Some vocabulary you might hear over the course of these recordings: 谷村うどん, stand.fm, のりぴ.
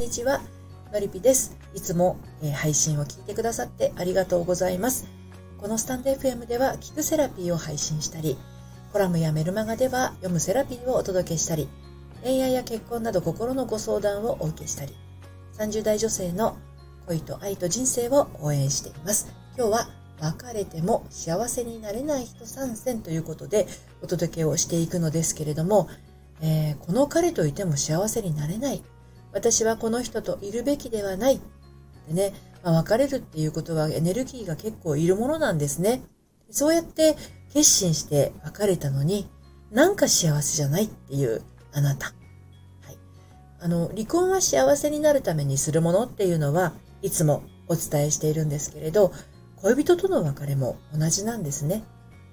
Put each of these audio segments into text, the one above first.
んにちは、のりぴです。いつも配信を聞いてくださってありがとうございます。このスタンド FM では聞くセラピーを配信したり、コラムやメルマガでは読むセラピーをお届けしたり、恋愛や結婚など心のご相談をお受けしたり、30代女性の恋と愛と人生を応援しています。今日は別れても幸せになれない人参戦ということでお届けをしていくのですけれども、この彼といても幸せになれない、私はこの人といるべきではないでね、別れるっていうことはエネルギーが結構いるものなんですね。そうやって決心して別れたのに、なんか幸せじゃないっていうあなた、はい、離婚は幸せになるためにするものっていうのはいつもお伝えしているんですけれど、恋人との別れも同じなんですね。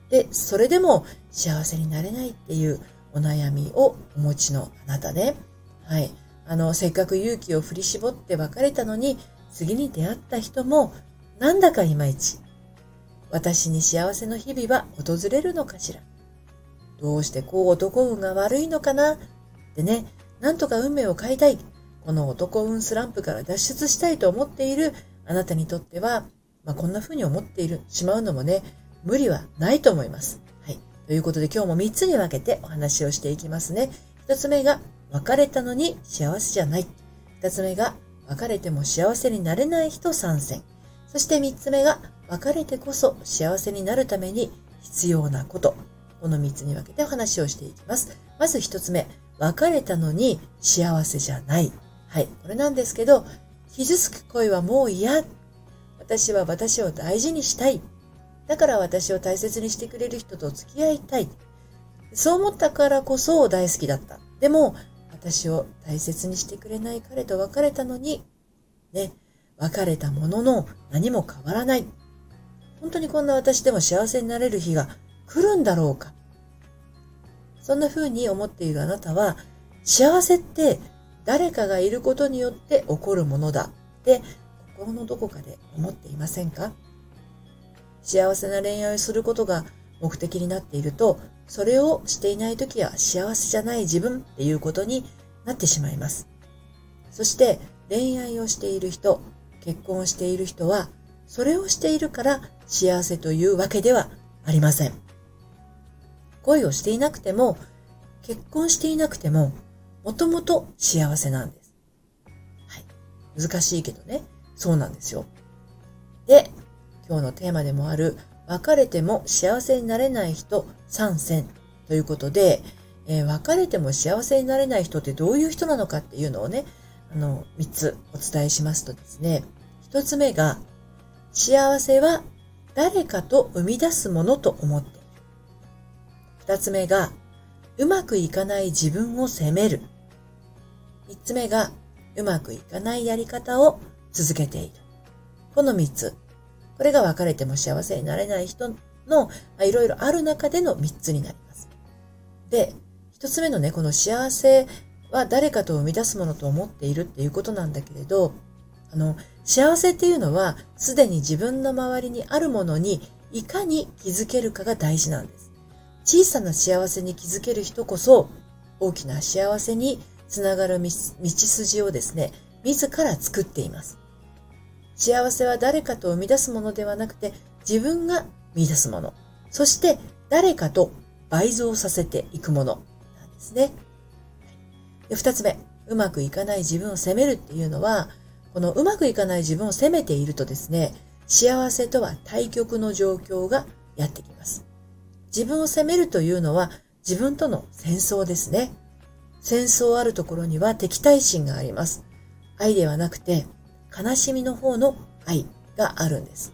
で、それでも幸せになれないっていうお悩みをお持ちのあなたね。はい。せっかく勇気を振り絞って別れたのに、次に出会った人もなんだかいまいち、私に幸せの日々は訪れるのかしら。どうしてこう男運が悪いのかなってね、なんとか運命を変えたい。この男運スランプから脱出したいと思っているあなたにとっては、こんな風に思っているしまうのもね、無理はないと思います。はい。ということで今日も3つに分けてお話をしていきますね。1つ目が別れたのに幸せじゃない。2つ目が別れても幸せになれない人参戦。そして3つ目が別れてこそ幸せになるために必要なこと。この3つに分けてお話をしていきます。まず1つ目、別れたのに幸せじゃない。はい。これなんですけど、傷つく恋はもう嫌。私は私を大事にしたい。だから私を大切にしてくれる人と付き合いたい。そう思ったからこそ大好きだった。でも、私を大切にしてくれない彼と別れたのに、ね、別れたものの何も変わらない。本当にこんな私でも幸せになれる日が来るんだろうか。そんな風に思っているあなたは、幸せって誰かがいることによって起こるものだって、心のどこかで思っていませんか？幸せな恋愛をすることが目的になっていると、それをしていないときは幸せじゃない自分っていうことになってしまいます。そして恋愛をしている人、結婚をしている人は、それをしているから幸せというわけではありません。恋をしていなくても、結婚していなくても、もともと幸せなんです。はい、難しいけどね。そうなんですよ。で、今日のテーマでもある別れても幸せになれない人参戦ということで、別れても幸せになれない人ってどういう人なのかっていうのをね、3つお伝えしますとですね、1つ目が、幸せは誰かと生み出すものと思っている。2つ目が、うまくいかない自分を責める。3つ目が、うまくいかないやり方を続けている。この3つ。これが別れても幸せになれない人のいろいろある中での3つになります。で、1つ目のね、この幸せは誰かと生み出すものと思っているっていうことなんだけれど、幸せっていうのはすでに自分の周りにあるものにいかに気づけるかが大事なんです。小さな幸せに気づける人こそ大きな幸せにつながる道筋をですね、自ら作っています。幸せは誰かと生み出すものではなくて、自分が見出すもの。そして誰かと倍増させていくものなんですね。で、2つ目、うまくいかない自分を責めるっていうのは、このうまくいかない自分を責めているとですね、幸せとは対極の状況がやってきます。自分を責めるというのは自分との戦争ですね。戦争あるところには敵対心があります。愛ではなくて、悲しみの方の愛があるんです。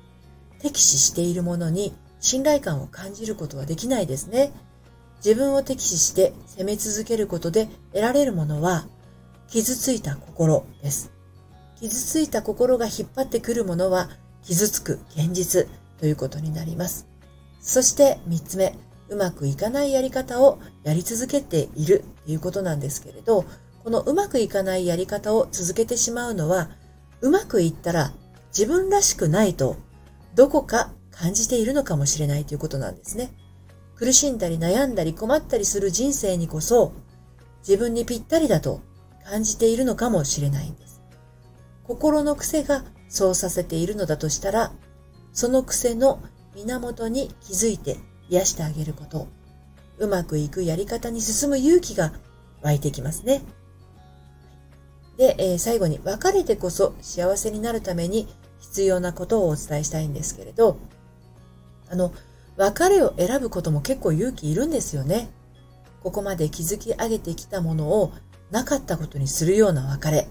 敵視しているものに信頼感を感じることはできないですね。自分を敵視して責め続けることで得られるものは、傷ついた心です。傷ついた心が引っ張ってくるものは、傷つく現実ということになります。そして3つ目、うまくいかないやり方をやり続けているということなんですけれど、このうまくいかないやり方を続けてしまうのは、うまくいったら自分らしくないとどこか感じているのかもしれないということなんですね。苦しんだり悩んだり困ったりする人生にこそ自分にぴったりだと感じているのかもしれないんです。心の癖がそうさせているのだとしたら、その癖の源に気づいて癒してあげること、うまくいくやり方に進む勇気が湧いてきますね。で、最後に別れてこそ幸せになるために必要なことをお伝えしたいんですけれど、別れを選ぶことも結構勇気いるんですよね。ここまで築き上げてきたものをなかったことにするような別れ。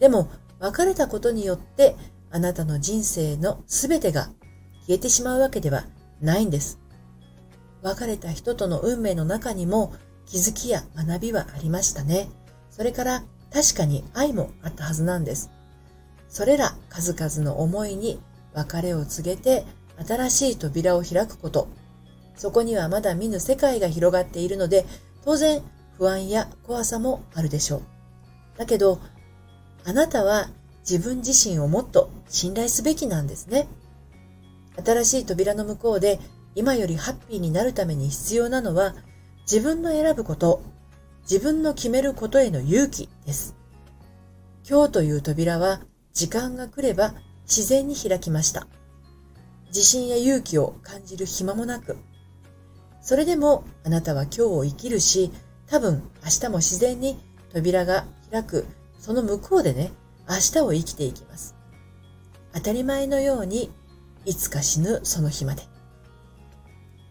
でも別れたことによってあなたの人生のすべてが消えてしまうわけではないんです。別れた人との運命の中にも気づきや学びはありましたね。それから確かに愛もあったはずなんです。それら数々の思いに別れを告げて新しい扉を開くこと。そこにはまだ見ぬ世界が広がっているので、当然不安や怖さもあるでしょう。だけど、あなたは自分自身をもっと信頼すべきなんですね。新しい扉の向こうで今よりハッピーになるために必要なのは、自分の選ぶこと、自分の決めることへの勇気です。今日という扉は時間が来れば自然に開きました。自信や勇気を感じる暇もなく、それでもあなたは今日を生きるし、多分明日も自然に扉が開く、その向こうでね、明日を生きていきます。当たり前のように、いつか死ぬその日まで。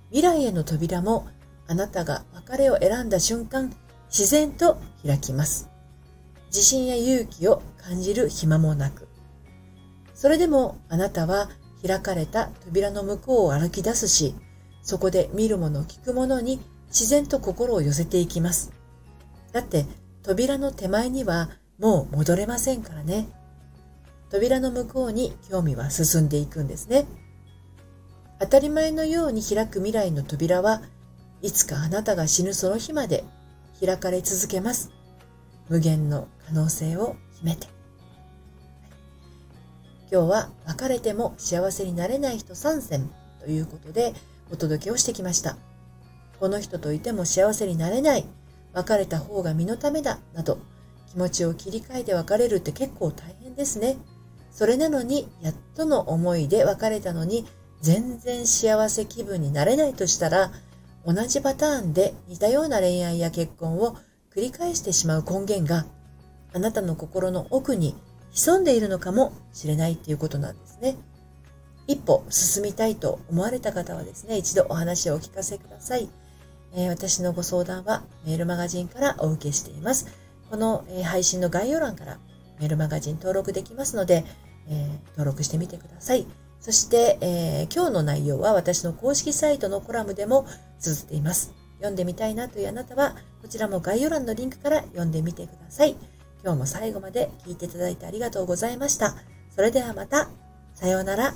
未来への扉も、あなたが別れを選んだ瞬間、自然と開きます。自信や勇気を感じる暇もなく。それでもあなたは開かれた扉の向こうを歩き出すし、そこで見るもの聞くものに自然と心を寄せていきます。だって扉の手前にはもう戻れませんからね。扉の向こうに興味は進んでいくんですね。当たり前のように開く未来の扉はいつかあなたが死ぬその日まで開かれ続けます。無限の可能性を秘めて。今日は別れても幸せになれない人3選ということでお届けをしてきました。この人といても幸せになれない、別れた方が身のためだなど気持ちを切り替えて別れるって結構大変ですね。それなのにやっとの思いで別れたのに全然幸せ気分になれないとしたら、同じパターンで似たような恋愛や結婚を繰り返してしまう根源があなたの心の奥に潜んでいるのかもしれないということなんですね。一歩進みたいと思われた方はですね、一度お話をお聞かせください。私のご相談はメールマガジンからお受けしています。この配信の概要欄からメールマガジン登録できますので、登録してみてください。そして、今日の内容は私の公式サイトのコラムでも綴っています。読んでみたいなというあなたは、こちらも概要欄のリンクから読んでみてください。今日も最後まで聞いていただいてありがとうございました。それではまた。さようなら。